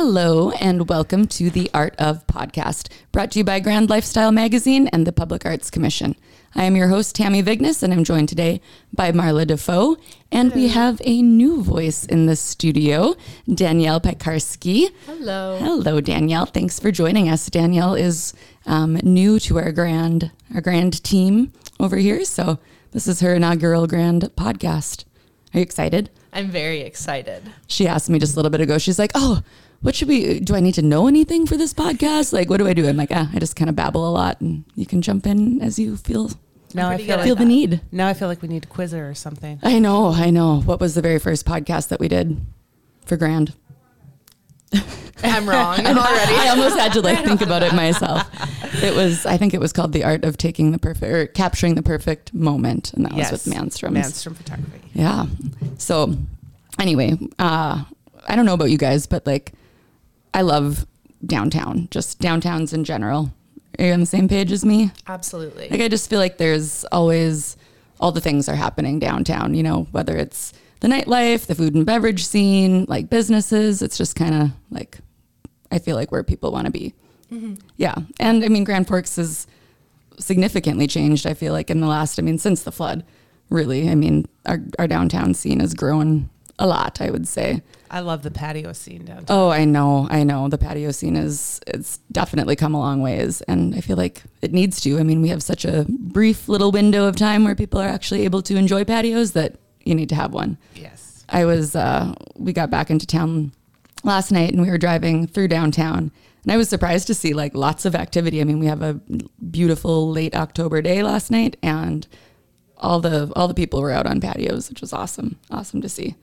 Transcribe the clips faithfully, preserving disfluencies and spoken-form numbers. Hello and welcome to the Art of Podcast, brought to you by Grand Lifestyle Magazine and the Public Arts Commission. I am your host, Tammy Vigness, and I'm joined today by Marla Defoe. And Hello. We have a new voice in the studio, Danielle Piekarski. Hello. Hello, Danielle. Thanks for joining us. Danielle is um, new to our grand, our grand team over here, so this is her inaugural grand podcast. Are you excited? I'm very excited. She asked me just a little bit ago. She's like, oh, what should we, do I need to know anything for this podcast? Like, what do I do? I'm like, ah, I just kind of babble a lot and you can jump in as you feel, now I feel, like feel the need. Now I feel like we need a quizzer or something. I know, I know. What was the very first podcast that we did for Grand? I'm wrong I, already. I almost had to like think about it myself. It was, I think it was called The Art of Taking the Perfect, or Capturing the Perfect Moment. And that yes. was with Manstrom. Manstrom Photography. Yeah. So anyway, uh, I don't know about you guys, but like, I love downtown, just downtowns in general. Are you on the same page as me? Absolutely. Like, I just feel like there's always, all the things are happening downtown, you know, whether it's the nightlife, the food and beverage scene, like businesses. It's just kind of like, I feel like where people want to be. Mm-hmm. Yeah. And I mean, Grand Forks has significantly changed, I feel like, in the last, I mean, since the flood, really. I mean, our, our downtown scene has grown a lot, I would say. I love the patio scene downtown. Oh, I know. I know. The patio scene is, it's definitely come a long ways. And I feel like it needs to. I mean, we have such a brief little window of time where people are actually able to enjoy patios that you need to have one. Yes. I was, uh, we got back into town last night and we were driving through downtown and I was surprised to see like lots of activity. I mean, we have a beautiful late October day last night and all the, all the people were out on patios, which was awesome. Awesome to see.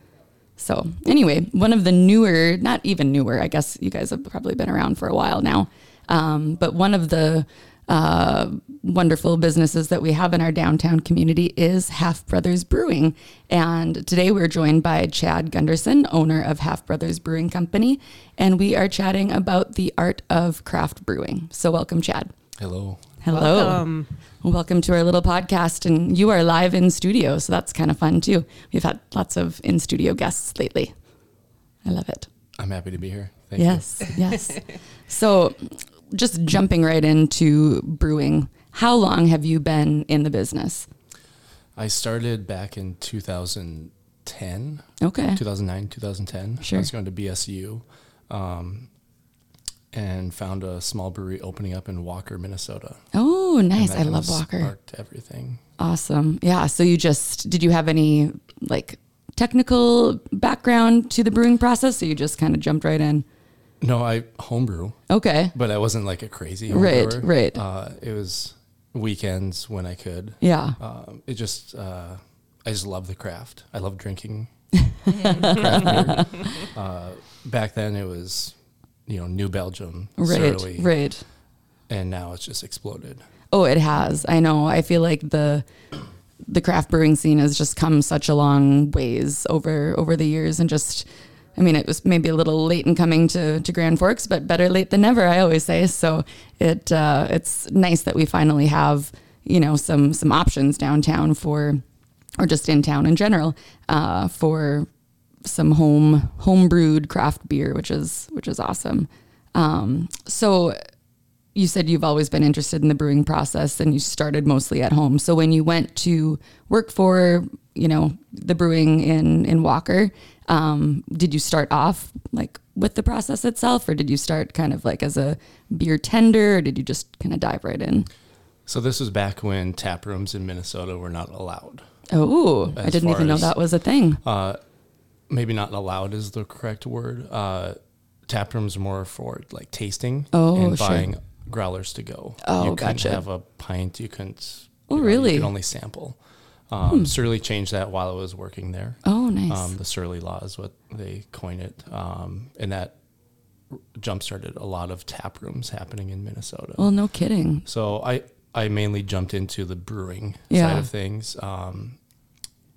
So anyway, one of the newer, not even newer, I guess you guys have probably been around for a while now. Um, but one of the, uh, wonderful businesses that we have in our downtown community is Half Brothers Brewing. And today we're joined by Chad Gunderson, owner of Half Brothers Brewing Company. And we are chatting about the art of craft brewing. So welcome, Chad. Hello. Hello. Welcome. Welcome to our little podcast. And you are live in studio, so that's kind of fun too. We've had lots of in-studio guests lately. I love it. I'm happy to be here. Thank yes, you. Yes, yes. So just jumping right into brewing, how long have you been in the business? I started back in two thousand ten. Okay. two thousand nine, two thousand ten. Sure. I was going to B S U um, and found a small brewery opening up in Walker, Minnesota. Oh, nice. I love Walker. Sparked everything. Awesome. Yeah. So you just, did you have any like technical background to the brewing process? Or you just kind of jumped right in? No, I homebrew. Okay. But I wasn't like a crazy homebrewer. Right, right. Uh, it was weekends when I could. Yeah. Uh, it just, uh, I just love the craft. I love drinking craft beer. Uh, back then it was, you know, New Belgium. Right, Surly, right. And now it's just exploded. Oh, it has. I know. I feel like the the craft brewing scene has just come such a long ways over over the years and just, I mean, it was maybe a little late in coming to, to Grand Forks, but better late than never, I always say. So it uh, it's nice that we finally have, you know, some some options downtown for, or just in town in general, uh, for some home home brewed craft beer, which is which is awesome. Um, so you said you've always been interested in the brewing process, and you started mostly at home. So when you went to work for, you know, the brewing in in Walker. Um, did you start off like with the process itself, or did you start kind of like as a beer tender, or did you just kind of dive right in? So this was back when tap rooms in Minnesota were not allowed. Oh, I didn't even know that was a thing. Uh, maybe not allowed is the correct word. Uh, tap rooms more for like tasting oh, and buying sure. growlers to go. Oh, you gotcha. You couldn't have a pint. You couldn't. Oh, you know, really? You could only sample. Um, hmm. Surly changed that while I was working there. Oh, nice. Um, the Surly law is what they coin it. Um, and that r- jump-started a lot of tap rooms happening in Minnesota. Well, no kidding. So I, I mainly jumped into the brewing yeah. side of things. Um,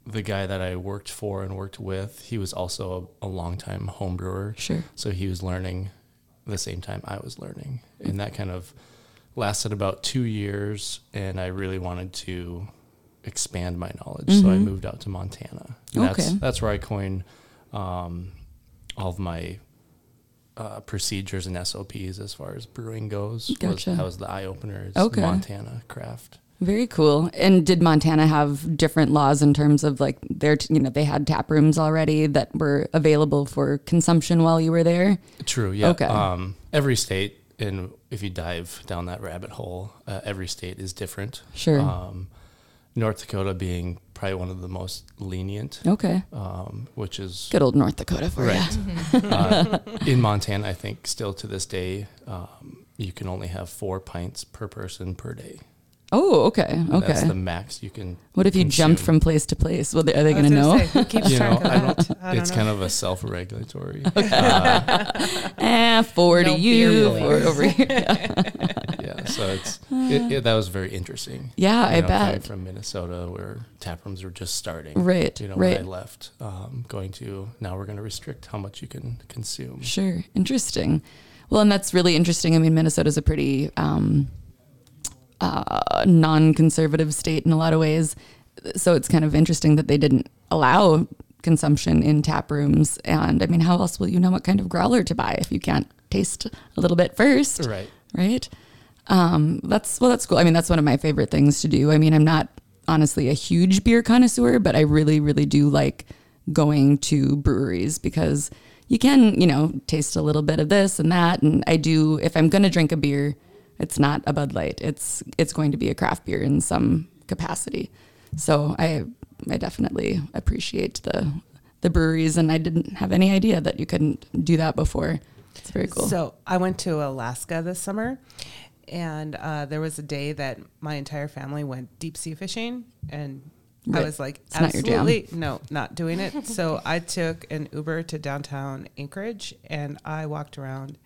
the guy that I worked for and worked with, he was also a, a longtime home brewer. Sure. So he was learning the same time I was learning. Mm-hmm. And that kind of lasted about two years, and I really wanted to expand my knowledge. Mm-hmm. So I moved out to Montana. And okay. That's, that's where I coined um, all of my uh, procedures and S O Ps as far as brewing goes. Gotcha. Was, that was the eye opener. It's okay. Montana craft. Very cool. And did Montana have different laws in terms of like their, t- you know, they had tap rooms already that were available for consumption while you were there? True. Yeah. Okay. Um, every state, and if you dive down that rabbit hole, uh, every state is different. Sure. Um, North Dakota being probably one of the most lenient. Okay. Um, which is... Good old North Dakota for right. you. uh, in Montana, I think still to this day, um, you can only have four pints per person per day. Oh, okay, okay. That's the max you can. What if you consume. Jumped from place to place? Well, are they going to know? Say, keeps you know, I don't, I don't it's know. Kind of a self-regulatory. Okay. Uh, eh, four to you, four over here. Yeah, so it's it, it, that was very interesting. Yeah, you I know, bet. From Minnesota, where tap rooms were just starting. Right, you know, right. When I left, um, going to now we're going to restrict how much you can consume. Sure, interesting. Well, and that's really interesting. I mean, Minnesota's a pretty. Um, Uh, non-conservative state in a lot of ways. So it's kind of interesting that they didn't allow consumption in tap rooms. And I mean, how else will you know what kind of growler to buy if you can't taste a little bit first? Right. Right. Um, that's, well, that's cool. I mean, that's one of my favorite things to do. I mean, I'm not honestly a huge beer connoisseur, but I really, really do like going to breweries because you can, you know, taste a little bit of this and that. And I do, if I'm going to drink a beer, it's not a Bud Light. It's it's going to be a craft beer in some capacity. So I I definitely appreciate the the breweries, and I didn't have any idea that you couldn't do that before. It's very cool. So I went to Alaska this summer, and uh, there was a day that my entire family went deep sea fishing, and right. I was like, it's absolutely no, not doing it. So I took an Uber to downtown Anchorage, and I walked around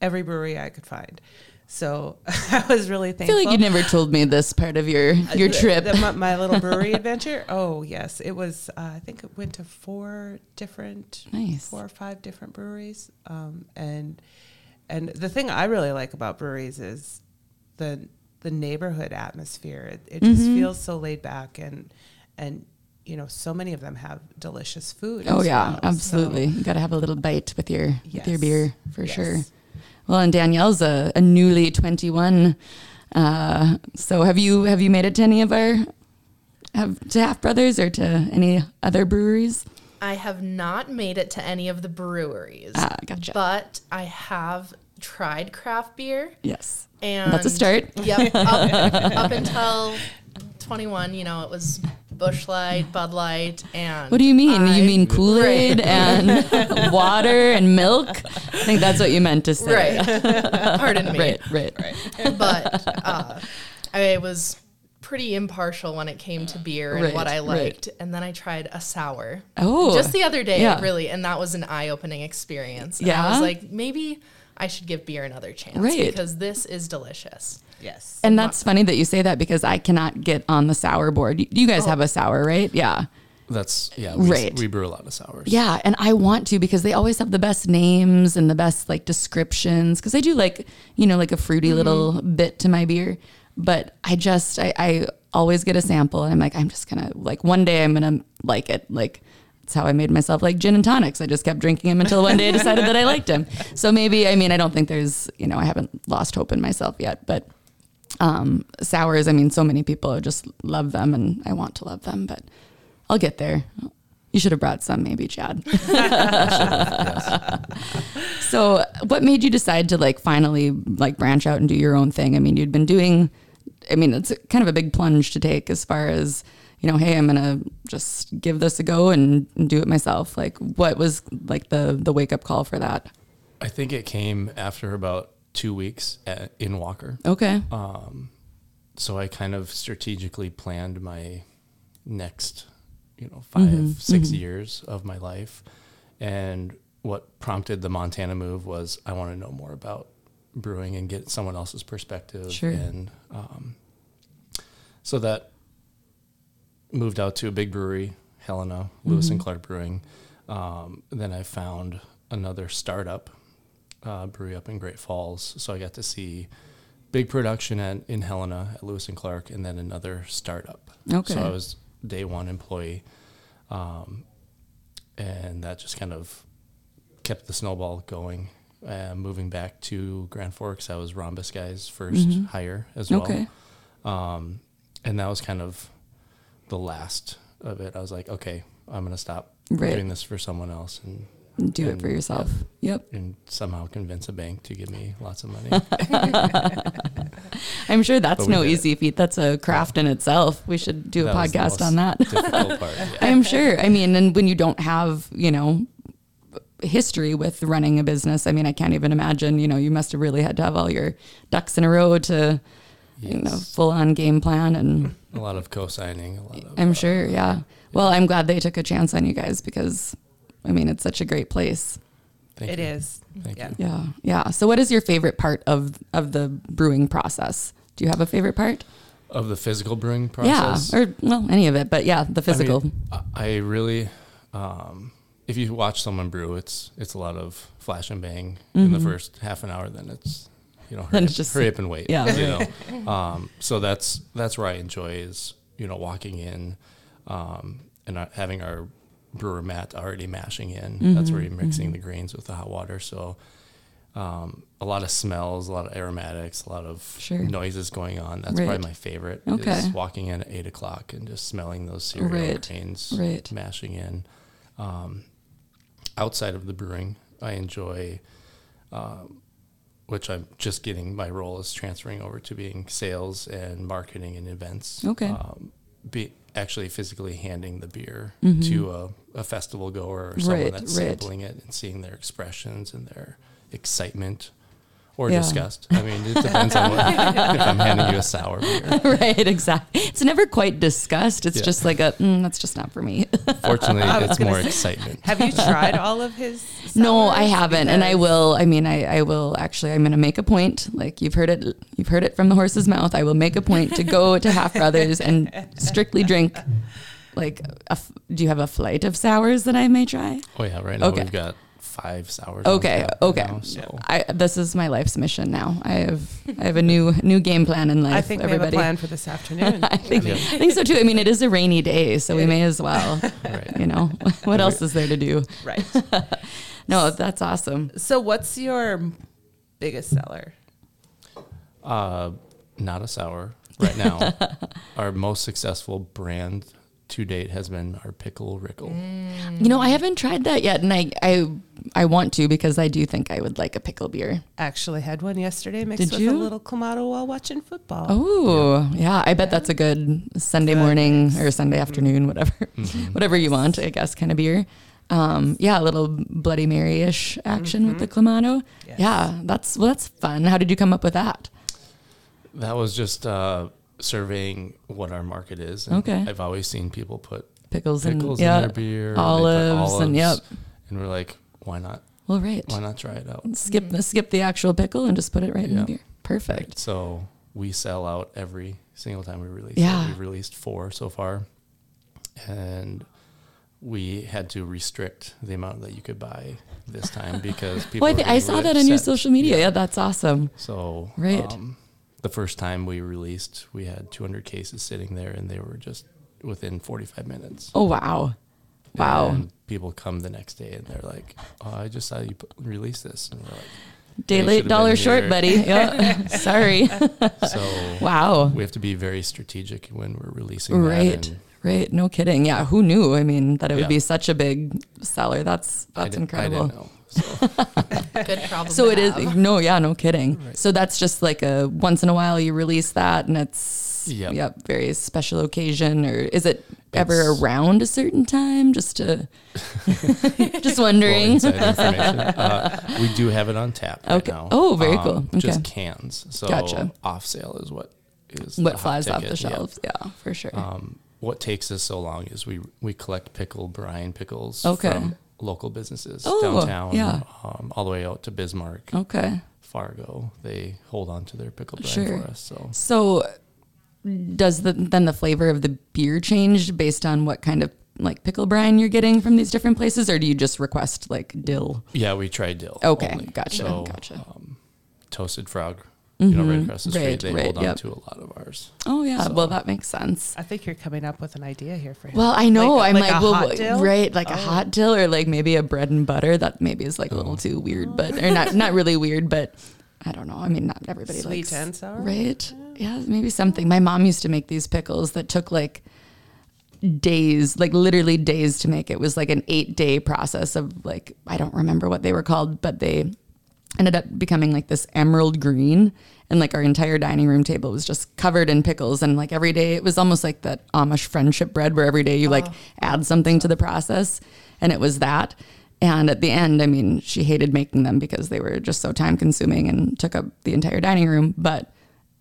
every brewery I could find. So I was really thankful. I feel like you never told me this part of your, your trip. The, the, my, my little brewery adventure. Oh, yes. It was, uh, I think it went to four different, nice. four or five different breweries. Um, and and the thing I really like about breweries is the the neighborhood atmosphere. It, it mm-hmm. just feels so laid back. And, and you know, so many of them have delicious food. Oh, yeah, well. Absolutely. So, you got to have a little bite with your, yes. with your beer for yes. sure. Well, and Danielle's a, a newly twenty-one. Uh, so have you have you made it to any of our have, to Half Brothers or to any other breweries? I have not made it to any of the breweries. Ah, gotcha. But I have tried craft beer. Yes. And that's a start. Yep. Up, up until twenty-one, you know, it was Busch Light, Bud Light, and... What do you mean? I you mean Kool-Aid and water and milk? I think that's what you meant to say. Right. Pardon me. Right, right. right. But uh, I was pretty impartial when it came to beer and right, what I liked. Right. And then I tried a sour. Oh. Just the other day, yeah. really. And that was an eye-opening experience. And yeah. I was like, maybe I should give beer another chance. Right. Because this is delicious. Yes. And that's funny that you say that because I cannot get on the sour board. You, you guys oh. have a sour, right? Yeah. That's, yeah. We, right. We brew a lot of sours. Yeah. And I want to because they always have the best names and the best like descriptions because I do like, you know, like a fruity mm-hmm. little bit to my beer. But I just, I, I always get a sample and I'm like, I'm just going to like one day I'm going to like it. Like that's how I made myself like gin and tonics. I just kept drinking them until one day I decided that I liked them. So maybe, I mean, I don't think there's, you know, I haven't lost hope in myself yet, but. Um, sours. I mean, so many people just love them and I want to love them, but I'll get there. You should have brought some maybe, Chad. So what made you decide to like finally like branch out and do your own thing? I mean, you'd been doing, I mean, it's kind of a big plunge to take as far as, you know, hey, I'm going to just give this a go and, and do it myself. Like what was like the, the wake up call for that? I think it came after about two weeks at, in Walker. Okay. Um, so I kind of strategically planned my next, you know, five, mm-hmm. six mm-hmm. years of my life. And what prompted the Montana move was I want to know more about brewing and get someone else's perspective. Sure. And um, so that moved out to a big brewery, Helena, Lewis mm-hmm. and Clark Brewing. Um, then I found another startup Uh, brewery up in Great Falls. So I got to see big production at, in Helena at Lewis and Clark and then another startup. Okay. So I was day one employee. Um, and that just kind of kept the snowball going. Uh, moving back to Grand Forks, I was Rhombus Guy's first mm-hmm. hire as well. Okay. Um, and that was kind of the last of it. I was like, okay, I'm going to stop right. doing this for someone else and do and, it for yourself. Yeah, yep. And somehow convince a bank to give me lots of money. I'm sure that's no easy it. feat. That's a craft yeah. in itself. We should do that a podcast on that. Difficult part, yeah. I'm sure. I mean, and when you don't have, you know, history with running a business, I mean, I can't even imagine, you know, you must have really had to have all your ducks in a row to, yes. you know, full on game plan and a lot of co-signing. A lot of, I'm sure. Uh, yeah. yeah. Well, I'm glad they took a chance on you guys because I mean, it's such a great place. Thank it you. is. Thank yeah. You. Yeah. Yeah. So what is your favorite part of, of the brewing process? Do you have a favorite part? Of the physical brewing process? Yeah. Or, well, any of it, but yeah, the physical. I, mean, I really, um, if you watch someone brew, it's it's a lot of flash and bang mm-hmm. in the first half an hour. Then it's, you know, hurry, then it's just, hurry up and wait. Yeah. You know? um, so that's that's where I enjoy is, you know, walking in um, and having our brewer mat already mashing in. Mm-hmm. That's where you're mixing mm-hmm. the grains with the hot water. So um, a lot of smells, a lot of aromatics, a lot of sure. noises going on. That's right. probably my favorite okay. is walking in at eight o'clock and just smelling those cereal right. grains right. mashing in. Um, outside of the brewing, I enjoy, um, which I'm just getting, my role is transferring over to being sales and marketing and events. Okay. Um, be actually physically handing the beer mm-hmm. to a, a festival goer or someone right, that's right. sampling it and seeing their expressions and their excitement or yeah. disgust. I mean, it depends on what, if I'm handing you a sour beer. Right, exactly. It's never quite disgust. It's yeah. just like a, mm, that's just not for me. Fortunately, it's more say, excitement. Have you tried all of his sours? No, I haven't. Because... And I will, I mean, I, I will actually, I'm going to make a point. Like you've heard it, you've heard it from the horse's mouth. I will make a point to go to Half Brothers and strictly drink. Like, a, do you have a flight of sours that I may try? Oh yeah, right now okay. we've got five sours. Okay. Okay. Now, so. yeah. I, this is my life's mission now. I have, I have a new, new game plan in life. I think everybody. We have a plan for this afternoon. I think, yeah. I think so too. I mean, it is a rainy day, so we may as well, right. you know, what else is there to do? Right. No, that's awesome. So what's your biggest seller? Uh, not a sour right now. Our most successful brand to date has been our Pickle Rickle. Mm. You know, I haven't tried that yet, and I, I I want to because I do think I would like a pickle beer. Actually had one yesterday mixed Did with you? a little clamato while watching football. Oh, yeah. yeah. I bet yeah. that's a good Sunday morning yes. or Sunday mm-hmm. afternoon, whatever. Mm-hmm. Whatever you want, I guess, kind of beer. Um, yeah, a little Bloody Mary-ish action mm-hmm. with the clamato. Yes. Yeah, that's well, that's fun. How did you come up with that? That was just... Uh, surveying what our market is. And okay. I've always seen people put pickles, pickles and, in yeah, their beer. Olives, olives and yep. And we're like, why not? Well, right. Why not try it out? Skip the, skip the actual pickle and just put it right yeah. in the beer. Perfect. Right. So we sell out every single time we release. Yeah. It. We've released four so far. And we had to restrict the amount that you could buy this time because people well, I, th- I saw really that upset. on your social media. Yeah, yeah that's awesome. So, right. Um, the first time we released, we had two hundred cases sitting there, and they were just within forty-five minutes. Oh, wow. Wow. And people come the next day, and they're like, oh, I just saw you p- release this. And we're like... Day late, dollar short, buddy. Yep. Sorry. So wow. We have to be very strategic when we're releasing right. that. Right. No kidding. Yeah. Who knew? I mean, that it would yeah. be such a big seller. That's that's I incredible. I didn't know. So. Good problem. So it have. is no, yeah, no kidding. Right. So that's just like a once in a while you release that, and it's yep, yep very special occasion. Or is it ever it's, around a certain time? Just to just wondering. uh, we do have it on tap right okay. now. Oh, very um, cool. Okay. Just cans. So gotcha. Off sale is what is what flies off the shelves. Yep. Yeah, for sure. Um, what takes us so long is we we collect pickle brine pickles. Okay. From local businesses oh, downtown, yeah. um, all the way out to Bismarck, okay, Fargo. They hold on to their pickle brine sure. for us. So, so does the then the flavor of the beer change based on what kind of like pickle brine you're getting from these different places, or do you just request like dill? Yeah, we try dill. Okay, only. gotcha, so, gotcha. Um, toasted frog mm-hmm. you know, right across the street. Right, they right, hold on yep. to a lot of ours. Oh, yeah. So. Well, that makes sense. I think you're coming up with an idea here for him. Well, I know. Like, I'm like, like, like well, hot dill? Right, like oh. a hot dill or like maybe a bread and butter. That maybe is like oh. a little too weird, oh. but or not, not really weird, but I don't know. I mean, not everybody Sweet likes. Sweet and sour? Right? Yeah. yeah, maybe something. My mom used to make these pickles that took like days, like literally days to make. It was like an eight day process of like, I don't remember what they were called, but they ended up becoming like this emerald green, and like our entire dining room table was just covered in pickles. And like every day, it was almost like that Amish friendship bread where every day you like oh. add something to the process, and it was that. And at the end, I mean, she hated making them because they were just so time consuming and took up the entire dining room. But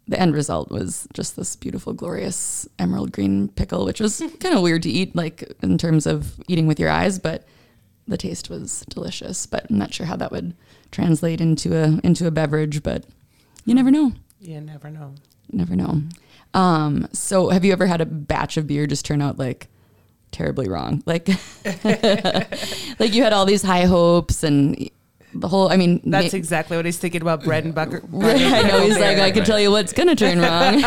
the end result was just this beautiful, glorious emerald green pickle, which was kind of weird to eat, like in terms of eating with your eyes, but the taste was delicious. But I'm not sure how that would translate into a into a beverage, but you never know. You never know. You never know. Um, so have you ever had a batch of beer just turn out like terribly wrong? Like, like you had all these high hopes and the whole, I mean. That's ma- exactly what he's thinking about bread and butter. Right, I know. He's like, I can right. tell you what's going to turn wrong.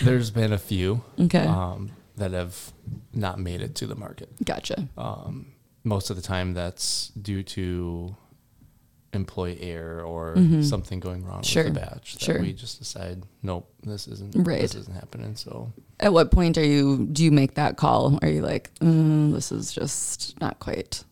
There's been a few okay. um, that have not made it to the market. Gotcha. Um, most of the time that's due to employee error or mm-hmm. something going wrong sure. with the batch that sure. we just decide, nope, this isn't right. this isn't happening. So at what point are you do you make that call? Are you like, mm, this is just not quite?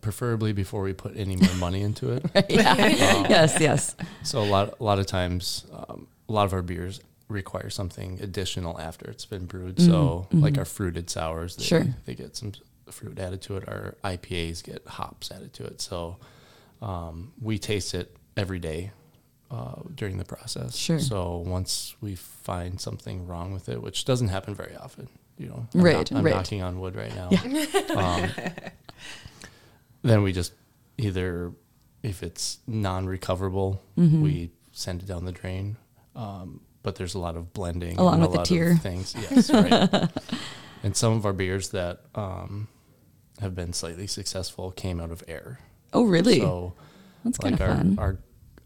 Preferably before we put any more money into it. Right, yeah. um, yes, yes. So a lot a lot of times um, a lot of our beers require something additional after it's been brewed. Mm-hmm, so mm-hmm. like our fruited sours, they, sure. they get some fruit added to it. Our I P As get hops added to it. So Um, we taste it every day uh, during the process. Sure. So once we find something wrong with it, which doesn't happen very often, you know, I'm, right, no, I'm right. knocking on wood right now. Yeah. um, then we just either, if it's non-recoverable, mm-hmm. we send it down the drain. Um, but there's a lot of blending. Along and with a lot the tier. Of things. Yes, right. And some of our beers that um, have been slightly successful came out of air. Oh, really? So, that's like our, fun. our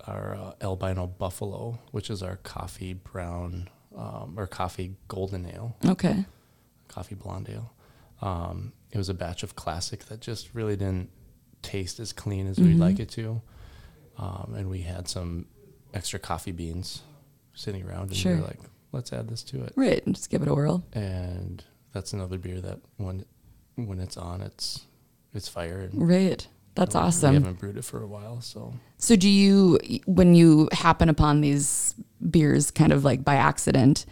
our uh, Albino Buffalo, which is our coffee brown um, or coffee golden ale. Okay. Coffee blonde ale. Um, it was a batch of classic that just really didn't taste as clean as mm-hmm. we'd like it to. Um, and we had some extra coffee beans sitting around. And sure. we were like, let's add this to it. Right. And just give it a whirl. And that's another beer that when when it's on, it's, it's fire. And right. That's we awesome. We haven't brewed it for a while, so. So do you, when you happen upon these beers kind of like by accident,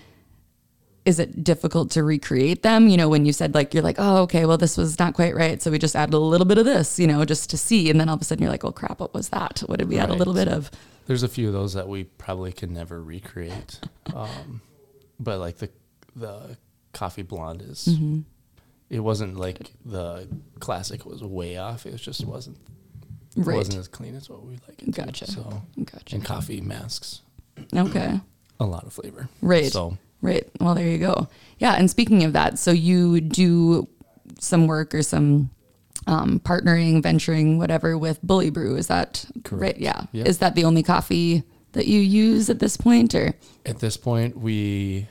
is it difficult to recreate them? You know, when you said like, you're like, oh, okay, well, this was not quite right, so we just added a little bit of this, you know, just to see. And then all of a sudden you're like, well, crap, what was that? What did we right. add a little bit of? There's a few of those that we probably can never recreate. um, but like the the coffee blonde is... Mm-hmm. It wasn't like the classic was way off. It just wasn't right. wasn't as clean as what we like. It gotcha. To, so gotcha. And coffee masks. Okay. A lot of flavor. Right. So right. Well, there you go. Yeah. And speaking of that, so you do some work or some um, partnering, venturing, whatever with Bully Brew. Is that correct? Right? Yeah. Yep. Is that the only coffee that you use at this point, or at this point we?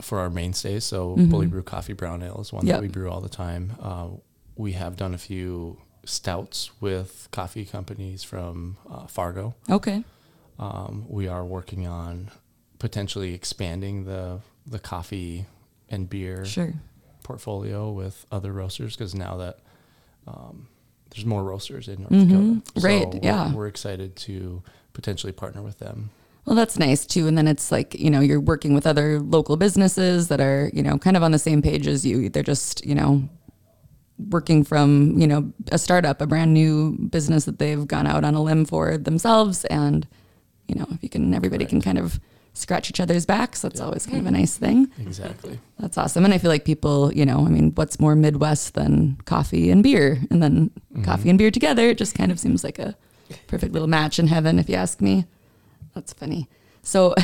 For our mainstays, so mm-hmm. Bully Brew Coffee Brown Ale is one yep. that we brew all the time. Uh, we have done a few stouts with coffee companies from uh, Fargo. Okay. Um, we are working on potentially expanding the the coffee and beer sure. portfolio with other roasters, because now that um, there's more roasters in North mm-hmm. Dakota. So right, we're, yeah. we're excited to potentially partner with them. Well, that's nice too. And then it's like, you know, you're working with other local businesses that are, you know, kind of on the same page as you. They're just, you know, working from, you know, a startup, a brand new business that they've gone out on a limb for themselves. And, you know, if you can, everybody right. can kind of scratch each other's backs. So that's yeah. always kind of a nice thing. Exactly. That's awesome. And I feel like people, you know, I mean, what's more Midwest than coffee and beer? And then mm-hmm. coffee and beer together, it just kind of seems like a perfect little match in heaven, if you ask me. That's funny. So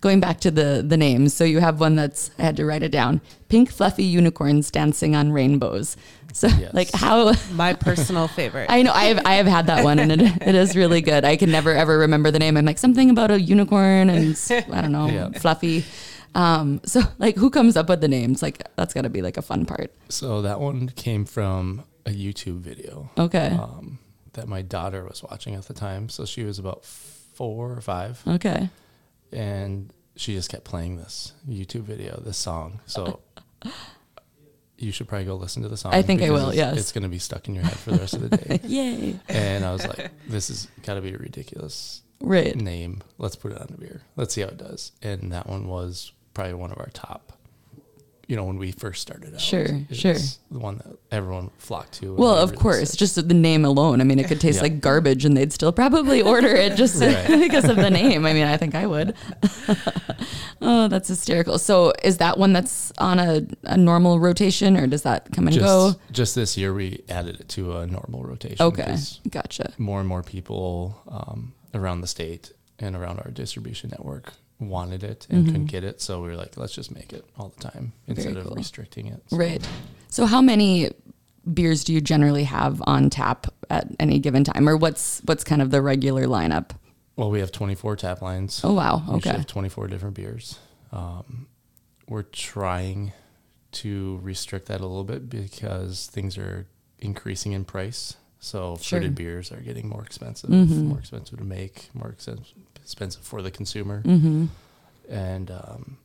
going back to the, the names. So you have one that's, I had to write it down, Pink Fluffy Unicorns Dancing on Rainbows. So yes. like how my personal favorite. I know I have I have had that one, and it, it is really good. I can never ever remember the name. I'm like, something about a unicorn and I don't know, yeah. fluffy. Um, so like who comes up with the names? Like that's gotta be like a fun part. So that one came from a YouTube video. Okay. Um, that my daughter was watching at the time. So she was about four or five. Okay. And she just kept playing this YouTube video, this song. So you should probably go listen to the song. I think I will, yes. It's going to be stuck in your head for the rest of the day. Yay. And I was like, this has got to be a ridiculous right. name. Let's put it on the beer. Let's see how it does. And that one was probably one of our top, you know, when we first started out. Sure, it sure. the one that everyone flocked to. Well, of course, just the name alone. I mean, it could taste yeah. like garbage and they'd still probably order it just right. because of the name. I mean, I think I would. Oh, that's hysterical. So is that one that's on a, a normal rotation, or does that come and just, go? Just this year, we added it to a normal rotation. Okay, gotcha. More and more people um, around the state and around our distribution network wanted it and mm-hmm. couldn't get it, so we were like, let's just make it all the time instead Very cool. of restricting it. So. Right. So how many beers do you generally have on tap at any given time, or what's what's kind of the regular lineup? Well, we have twenty-four tap lines. Oh wow! We okay. We have twenty-four different beers. Um, we're trying to restrict that a little bit because things are increasing in price. So sure. fruited beers are getting more expensive, mm-hmm. more expensive to make, more expensive. expensive for the consumer. Mm-hmm. And um,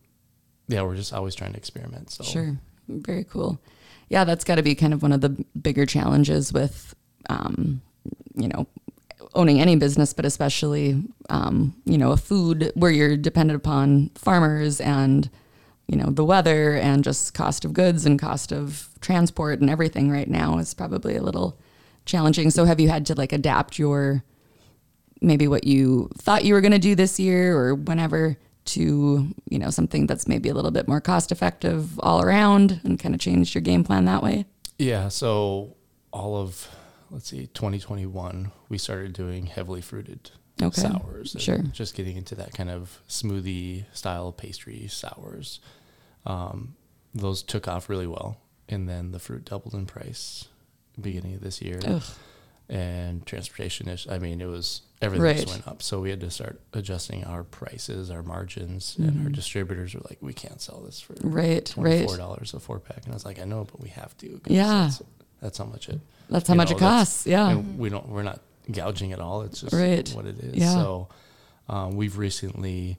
yeah, we're just always trying to experiment. So. Sure. Very cool. Yeah. That's gotta be kind of one of the bigger challenges with, um, you know, owning any business, but especially, um, you know, a food where you're dependent upon farmers and, you know, the weather and just cost of goods and cost of transport and everything right now is probably a little challenging. So have you had to like adapt your, maybe what you thought you were going to do this year or whenever to, you know, something that's maybe a little bit more cost effective all around and kind of changed your game plan that way? Yeah. So all of, let's see, twenty twenty-one, we started doing heavily fruited okay. sours. Sure. Just getting into that kind of smoothie style pastry sours. Um, those took off really well. And then the fruit doubled in price beginning of this year. Ugh. And transportation ish. I mean, it was everything right. just went up. So we had to start adjusting our prices, our margins, mm-hmm. and our distributors were like, we can't sell this for right, twenty-four dollars right. a four pack. And I was like, I know, but we have to. Yeah. That's, that's how much it, that's how much know, it costs. Yeah. And we don't, we're not gouging at all. It's just right. what it is. Yeah. So um, we've recently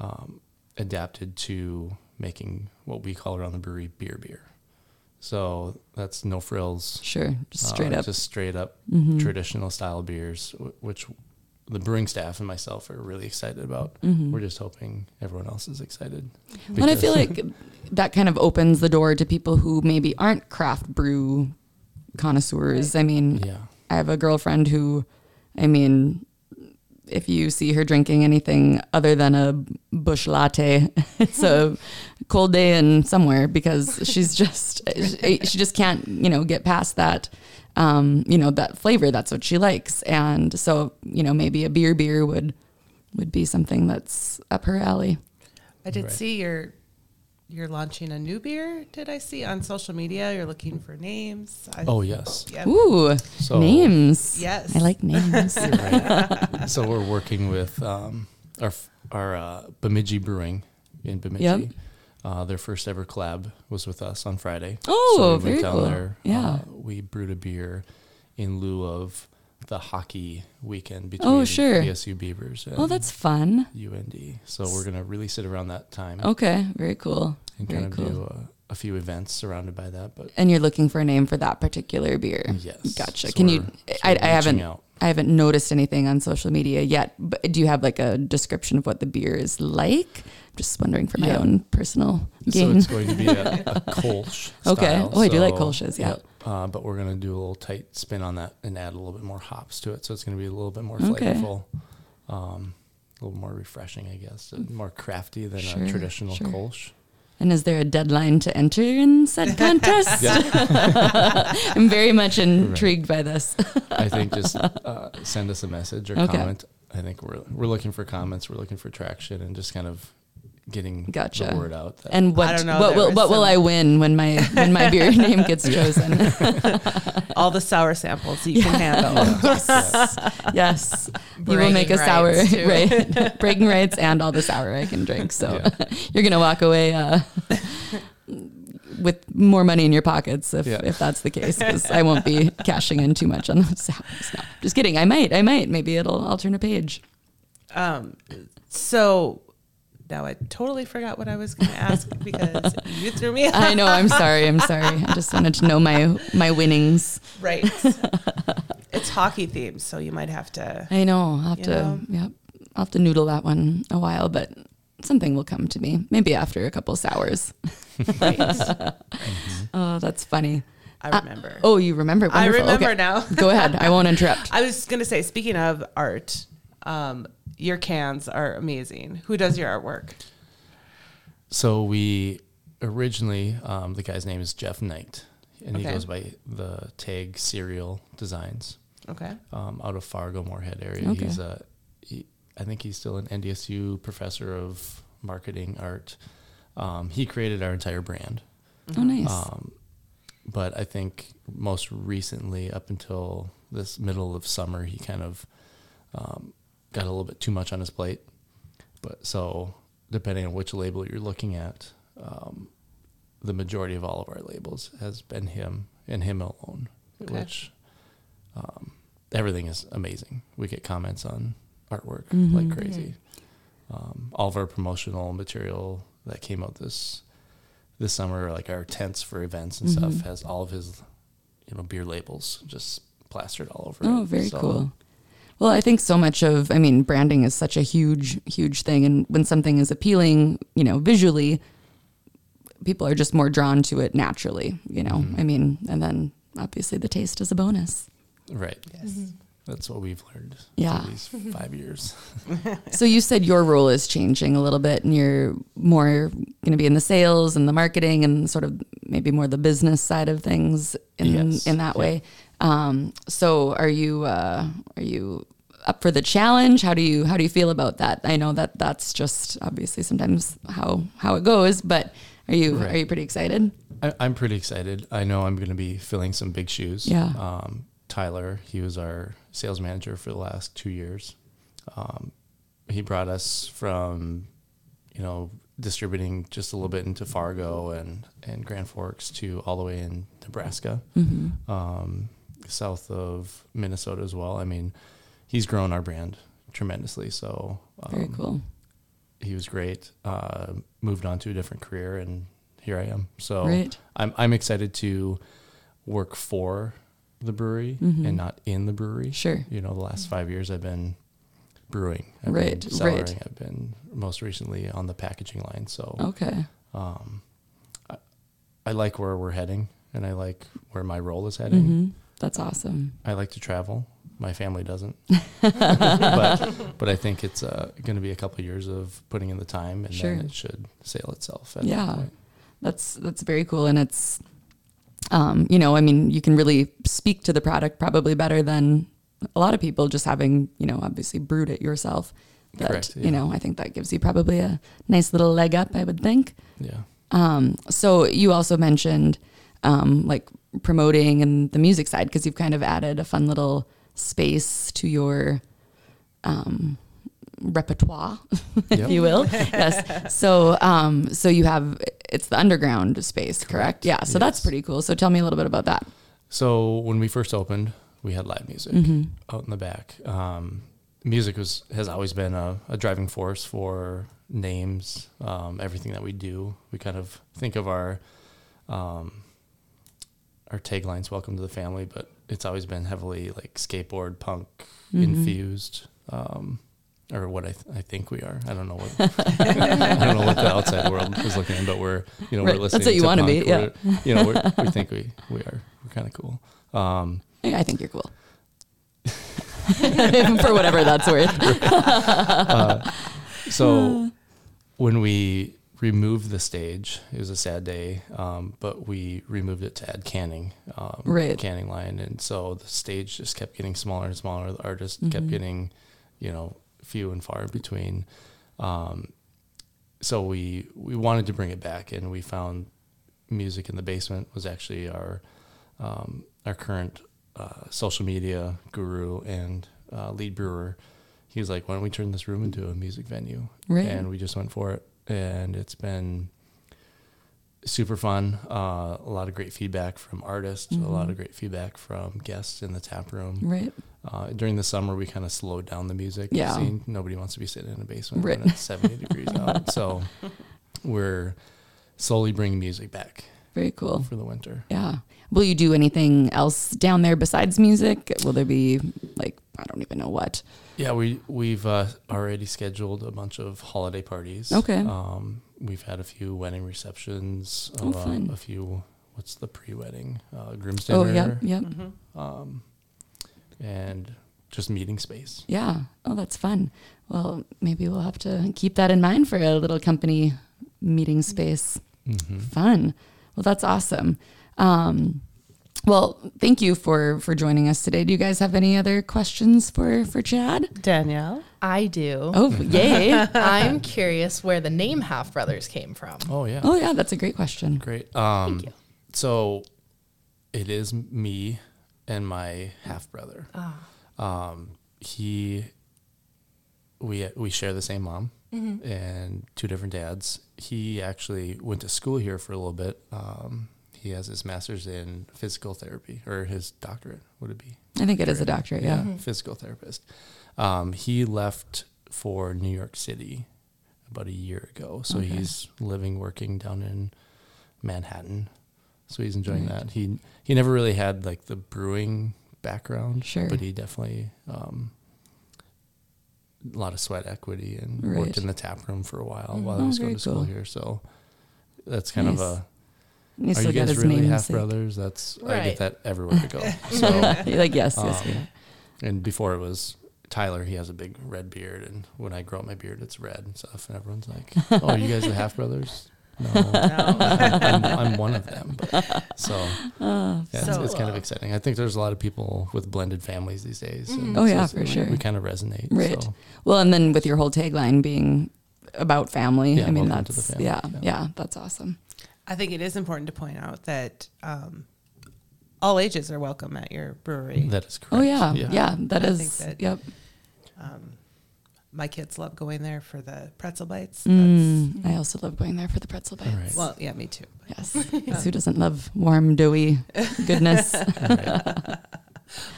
um, adapted to making what we call around the brewery beer beer. So that's no frills. Sure. Just straight uh, up. Just straight up mm-hmm. traditional style beers, w- which the brewing staff and myself are really excited about. Mm-hmm. We're just hoping everyone else is excited. And I feel like that kind of opens the door to people who maybe aren't craft brew connoisseurs. Right. I mean, yeah. I have a girlfriend who, I mean, if you see her drinking anything other than a bush latte, it's a cold day in somewhere because she's just, she just can't, you know, get past that, um, you know, that flavor. That's what she likes. And so, you know, maybe a beer beer would, would be something that's up her alley. I did right. see you're, you're launching a new beer. Did I see on social media? You're looking for names. I, oh yes. Yeah. Ooh, so, names. Yes. I like names. You're right. So we're working with um, our our uh, Bemidji Brewing in Bemidji. Yep. Uh, their first ever collab was with us on Friday. Oh, so we very went down cool. there. Yeah. Uh, we brewed a beer in lieu of the hockey weekend between oh, sure. B S U Beavers and oh, that's fun. U N D So we're going to really sit around that time. Okay, very cool. And very kind of cool. do a, a few events surrounded by that. But and you're looking for a name for that particular beer. Yes. Gotcha. So Can you, so I, I haven't out. I haven't noticed anything on social media yet, but do you have like a description of what the beer is like? I'm just wondering for my yeah. own personal gain. So it's going to be a, a Kolsch style. Okay. Oh, so, I do like Kolsches, yeah. yeah. Uh, but we're going to do a little tight spin on that and add a little bit more hops to it. So it's going to be a little bit more flavorful, okay. um, a little more refreshing, I guess, more crafty than sure, a traditional sure. Kolsch. And is there a deadline to enter in said contest? I'm very much intrigued right. by this. I think just uh, send us a message or okay. comment I think we're we're looking for comments. We're looking for traction and just kind of getting gotcha. the word out. That and what I don't know, what will what some... will I win when my when my beer name gets chosen? All the sour samples you yeah. can handle. Yeah. Yes, yes. You will make a sour right, bragging rights and all the sour I can drink. So yeah. you're gonna walk away uh, with more money in your pockets if yeah. if that's the case. Because I won't be cashing in too much on those sours. No, just kidding. I might. I might. Maybe it'll. I'll turn a page. Um. So. Now I totally forgot what I was going to ask because you threw me off. I know. I'm sorry. I'm sorry. I just wanted to know my my winnings. Right. It's hockey themed, so you might have to. I know. I'll have to. Know. Yep. I'll have to noodle that one a while, but something will come to me. Maybe after a couple sours. Right. Oh, that's funny. I remember. Uh, oh, you remember? Wonderful. I remember okay. now. Go ahead. I won't interrupt. I was going to say, speaking of art. Um, Your cans are amazing. Who does your artwork? So we originally, um, the guy's name is Jeff Knight, and okay. he goes by the tag Cereal Designs. Okay. Um, out of Fargo-Moorhead area. Okay. He's a, he, I think he's still an N D S U professor of marketing art. Um, he created our entire brand. Oh, nice. Um, but I think most recently, up until this middle of summer, he kind of... Um, got a little bit too much on his plate, but so depending on which label you're looking at, um, the majority of all of our labels has been him and him alone, okay. which um, everything is amazing. We get comments on artwork mm-hmm. like crazy. Okay. Um, all of our promotional material that came out this this summer, like our tents for events and mm-hmm. stuff, has all of his you know beer labels just plastered all over. Oh, it. very so, cool. Well, I think so much of, I mean, branding is such a huge, huge thing. And when something is appealing, you know, visually, people are just more drawn to it naturally, you know, mm-hmm. I mean, and then obviously the taste is a bonus. Right. Yes. Mm-hmm. That's what we've learned. Yeah. Through these five years. So you said your role is changing a little bit and you're more going to be in the sales and the marketing and sort of maybe more the business side of things in yes. in that yeah. way. Um, so are you, uh, are you up for the challenge? How do you, how do you feel about that? I know that that's just obviously sometimes how, how it goes, but are you, right. are you pretty excited? I, I'm pretty excited. I know I'm going to be filling some big shoes. Yeah. Um, Tyler, he was our sales manager for the last two years. Um, he brought us from, you know, distributing just a little bit into Fargo and, and Grand Forks to all the way in Nebraska. Mm-hmm. Um, south of Minnesota as well. I mean, he's grown our brand tremendously. So um, very cool. He was great. Uh, moved on to a different career, and here I am. So right. I'm I'm excited to work for the brewery mm-hmm. and not in the brewery. Sure. You know, the last five years I've been brewing. I've right. Been cellaring. Right. I've been most recently on the packaging line. So okay. Um, I, I like where we're heading, and I like where my role is heading. Mm-hmm. That's awesome. I like to travel. My family doesn't. but, but I think it's uh, going to be a couple of years of putting in the time, and sure. then it should sail itself. At yeah, that point. that's that's very cool. And it's, um, you know, I mean, you can really speak to the product probably better than a lot of people just having, you know, obviously brewed it yourself. But, correct. Yeah. You know, I think that gives you probably a nice little leg up, I would think. Yeah. Um. So you also mentioned um, like, promoting and the music side, because you've kind of added a fun little space to your um, repertoire, yep. if you will. Yes. So, um, so you have, it's the underground space, correct? correct? Yeah. So yes. that's pretty cool. So tell me a little bit about that. So when we first opened, we had live music mm-hmm. out in the back. Um, music was, has always been a, a driving force for names. Um, everything that we do, we kind of think of our, um, our tagline's welcome to the family, but it's always been heavily like skateboard punk mm-hmm. infused, um, or what I, th- I think we are. I don't know what, I don't know what the outside world is looking at, but we're, you know, right. we're listening to punk. That's what you want to be. Yeah. You know, we're, we think we, we are, we're kind of cool. Um, yeah, I think you're cool for whatever that's worth. uh, so when we, removed the stage. It was a sad day, um, but we removed it to add canning, um, right. canning line. And so the stage just kept getting smaller and smaller. The artist mm-hmm. kept getting, you know, few and far between. Um, so we we wanted to bring it back, and we found Music in the Basement was actually our um, our current uh, social media guru and uh, lead brewer. He was like, why don't we turn this room into a music venue? Right. And we just went for it, and it's been super fun. Uh, a lot of great feedback from artists, mm-hmm. a lot of great feedback from guests in the tap room. Right. Uh, during the summer, we kind of slowed down the music yeah. scene. Nobody wants to be sitting in a basement right. when it's seventy degrees out. So we're slowly bringing music back. Very cool. For the winter. Yeah. Will you do anything else down there besides music? Will there be, like, I don't even know what? Yeah, we, we've uh, already scheduled a bunch of holiday parties. Okay. Um, we've had a few wedding receptions, oh, uh, fun. a few, what's the pre-wedding? Uh, groom's dinner. Oh, yeah, yeah. Mm-hmm. Um, and just meeting space. Yeah. Oh, that's fun. Well, maybe we'll have to keep that in mind for a little company meeting space. Mm-hmm. Fun. Well, that's awesome. Um, well, thank you for, for joining us today. Do you guys have any other questions for, for Chad? Danielle? I do. Oh, yay. I'm curious where the name Half Brothers came from. Oh, yeah. Oh, yeah. That's a great question. Great. Um, thank you. So it is me and my half brother. Oh. Um, he, we, we share the same mom. Mm-hmm. And two different dads. He actually went to school here for a little bit. Um, he has his master's in physical therapy, or his doctorate, would it be? I think it is a doctorate, yeah. yeah mm-hmm. Physical therapist. Um, he left for New York City about a year ago. So okay. he's living, working down in Manhattan. So he's enjoying right. that. He he never really had, like, the brewing background. Sure. But he definitely... Um, a lot of sweat equity and right. worked in the tap room for a while mm-hmm. while I was oh, going to school cool. here. So that's kind nice. of a, nice are you guys really half brothers? That's, right. I get that everywhere I go. So you're like, yes, um, yes. Yeah. And before it was Tyler, he has a big red beard. And when I grow up my beard, it's red and stuff. And everyone's like, oh, you guys are half brothers? No, no. I'm, I'm one of them. But, so, oh, yeah, so it's, it's kind of exciting. I think there's a lot of people with blended families these days. Mm-hmm. Oh, yeah, for sure. We kind of resonate. Right. So. Well, and then with your whole tagline being about family, yeah, I mean, that's, family, yeah, yeah, yeah, that's awesome. I think it is important to point out that um, all ages are welcome at your brewery. That is correct. Oh, yeah, yeah, yeah that I is, that, yep. Um, My kids love going there for the pretzel bites. That's mm, I also love going there for the pretzel bites. Right. Well, yeah, me too. Yes. yes. Who doesn't love warm, doughy goodness?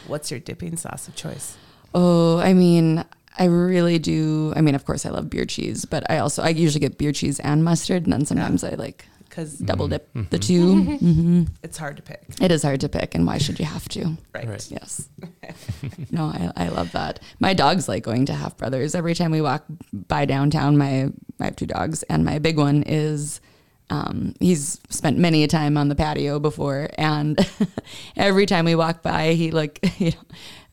What's your dipping sauce of choice? Oh, I mean, I really do. I mean, of course, I love beer cheese, but I also, I usually get beer cheese and mustard, and then sometimes yeah. I like Cause double dip mm-hmm. the two. Mm-hmm. It's hard to pick. It is hard to pick, and why should you have to? Right. right. Yes. No, I, I love that. My dogs like going to Half Brothers. Every time we walk by downtown, my I have two dogs, and my big one is, um, he's spent many a time on the patio before, and every time we walk by, he like, you know,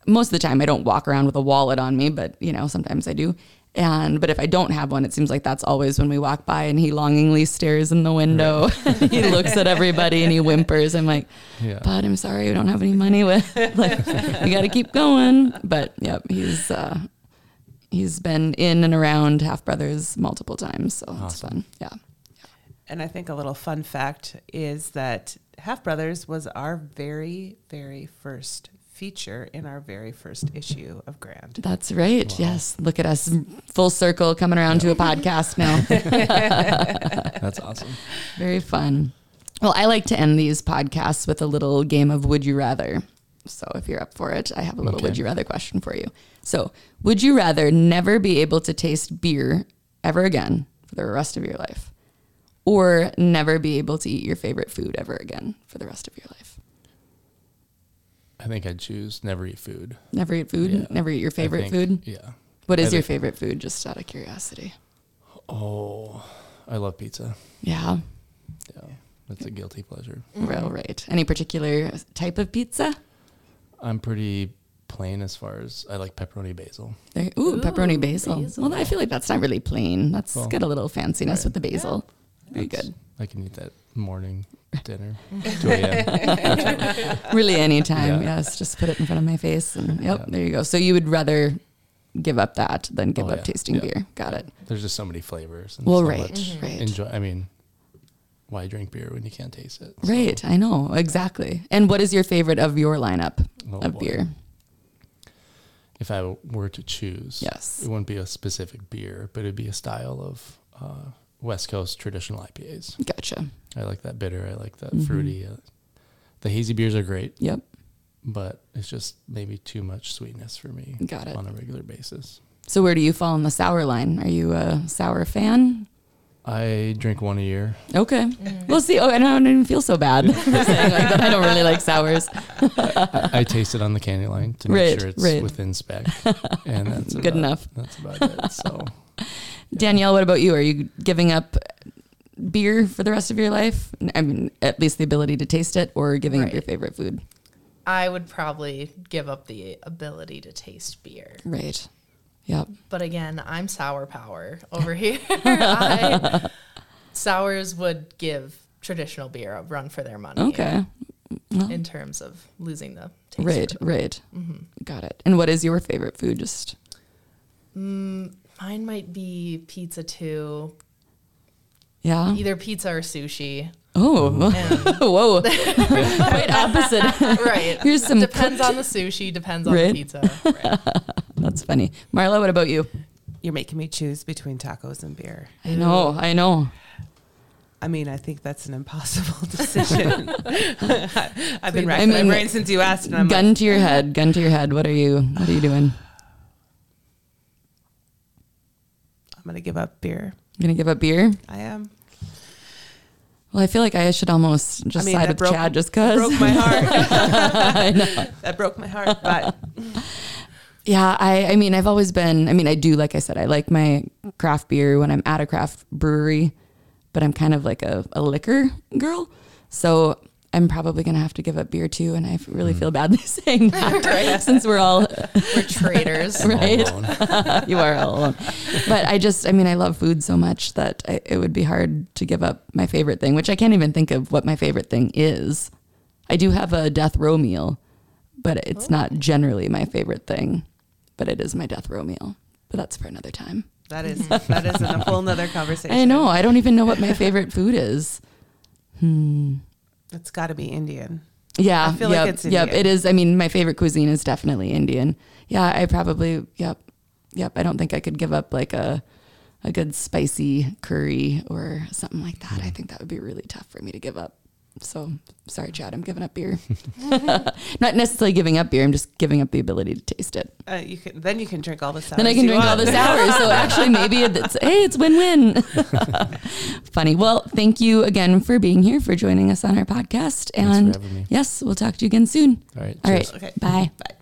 most of the time I don't walk around with a wallet on me, but you know, sometimes I do. And, but if I don't have one, it seems like that's always when we walk by, and he longingly stares in the window. Right. He looks at everybody and he whimpers. I'm like, yeah. but I'm sorry, we don't have any money with, like, we got to keep going. But yep, he's, uh, he's been in and around Half Brothers multiple times. So awesome. It's fun. Yeah. And I think a little fun fact is that Half Brothers was our very, very first feature in our very first issue of Grand. That's right. Wow. Yes. Look at us full circle coming around yeah. to a podcast now. That's awesome. Very fun. Well, I like to end these podcasts with a little game of Would You Rather. So if you're up for it, I have a little okay. Would You Rather question for you. So would you rather never be able to taste beer ever again for the rest of your life, or never be able to eat your favorite food ever again for the rest of your life? I think I'd choose never eat food. Never eat food? Yeah. Never eat your favorite think, food? Yeah. What is I your favorite food, just out of curiosity? Oh, I love pizza. Yeah. Yeah. That's a guilty pleasure. Well, right. Any particular type of pizza? I'm pretty plain as far as I like pepperoni basil. There, ooh, ooh, pepperoni basil. basil. Well, I feel like that's not really plain. That's well, got a little fanciness right. with the basil. Yeah. Very that's, good. I can eat that morning. Dinner, two a.m. Really, anytime. Yeah. Yes, just put it in front of my face, and yep, yeah. there you go. So you would rather give up that than give oh, up yeah. tasting yeah. beer. Got yeah. it. There's just so many flavors. And well, so right, much right. Enjoy. I mean, why drink beer when you can't taste it? So. Right. I know. Exactly. And what is your favorite of your lineup oh, of boy. beer? If I were to choose, yes, it wouldn't be a specific beer, but it'd be a style of uh, West Coast traditional I P As. Gotcha. I like that bitter. I like that mm-hmm. fruity. Uh, the hazy beers are great. Yep. But it's just maybe too much sweetness for me. Got it. On a regular basis. So where do you fall on the sour line? Are you a sour fan? I drink one a year. Okay. Mm. We'll see. Oh, I don't even feel so bad for saying like that. I don't really like sours. I, I, I taste it on the candy line to make right, sure it's right. within spec. And that's good about, enough. That's about it. So, yeah. Danielle, what about you? Are you giving up beer for the rest of your life? I mean, at least the ability to taste it, or giving right. up your favorite food? I would probably give up the ability to taste beer. Right. Yep. But again, I'm sour power over here. I, sours would give traditional beer a run for their money. Okay. Well, in terms of losing the taste. Right, right. Mm-hmm. Got it. And what is your favorite food? Just mm, mine might be pizza too. Yeah. Either pizza or sushi. Oh, whoa. Quite opposite. Right. Here's some depends cooked. On the sushi, depends right? on the pizza. Right. That's funny. Marla, what about you? You're making me choose between tacos and beer. I know, I know. I mean, I think that's an impossible decision. I've been racking I mean, my brain since you asked. And I'm gun like, to your head, gun to your head. What are you, what are you doing? I'm going to give up beer. You're going to give up beer? I am. Well, I feel like I should almost just I mean, side with broke, Chad just because. Broke my heart. I know. That broke my heart. But yeah, I, I mean, I've always been, I mean, I do, like I said, I like my craft beer when I'm at a craft brewery, but I'm kind of like a, a liquor girl. So I'm probably going to have to give up beer too. And I really mm. feel badly saying that right? since we're all we're traitors. Right? All you are all alone. But I just, I mean, I love food so much that I, it would be hard to give up my favorite thing, which I can't even think of what my favorite thing is. I do have a death row meal, but it's oh. not generally my favorite thing, but it is my death row meal. But that's for another time. That is, that is a whole nother conversation. I know. I don't even know what my favorite food is. Hmm. It's got to be Indian. Yeah. I feel yep, like it's Indian. Yep, it is. I mean, my favorite cuisine is definitely Indian. Yeah, I probably, yep, yep. I don't think I could give up like a a good spicy curry or something like that. I think that would be really tough for me to give up. So, sorry, Chad, I'm giving up beer. Not necessarily giving up beer. I'm just giving up the ability to taste it. Uh, you can, then you can drink all the sours. Then I can drink want. all the sours. So actually, maybe it's, hey, it's win-win. Funny. Well, thank you again for being here, for joining us on our podcast. Thanks and for having me. Yes, we'll talk to you again soon. All right. All right. Okay. Bye. Bye.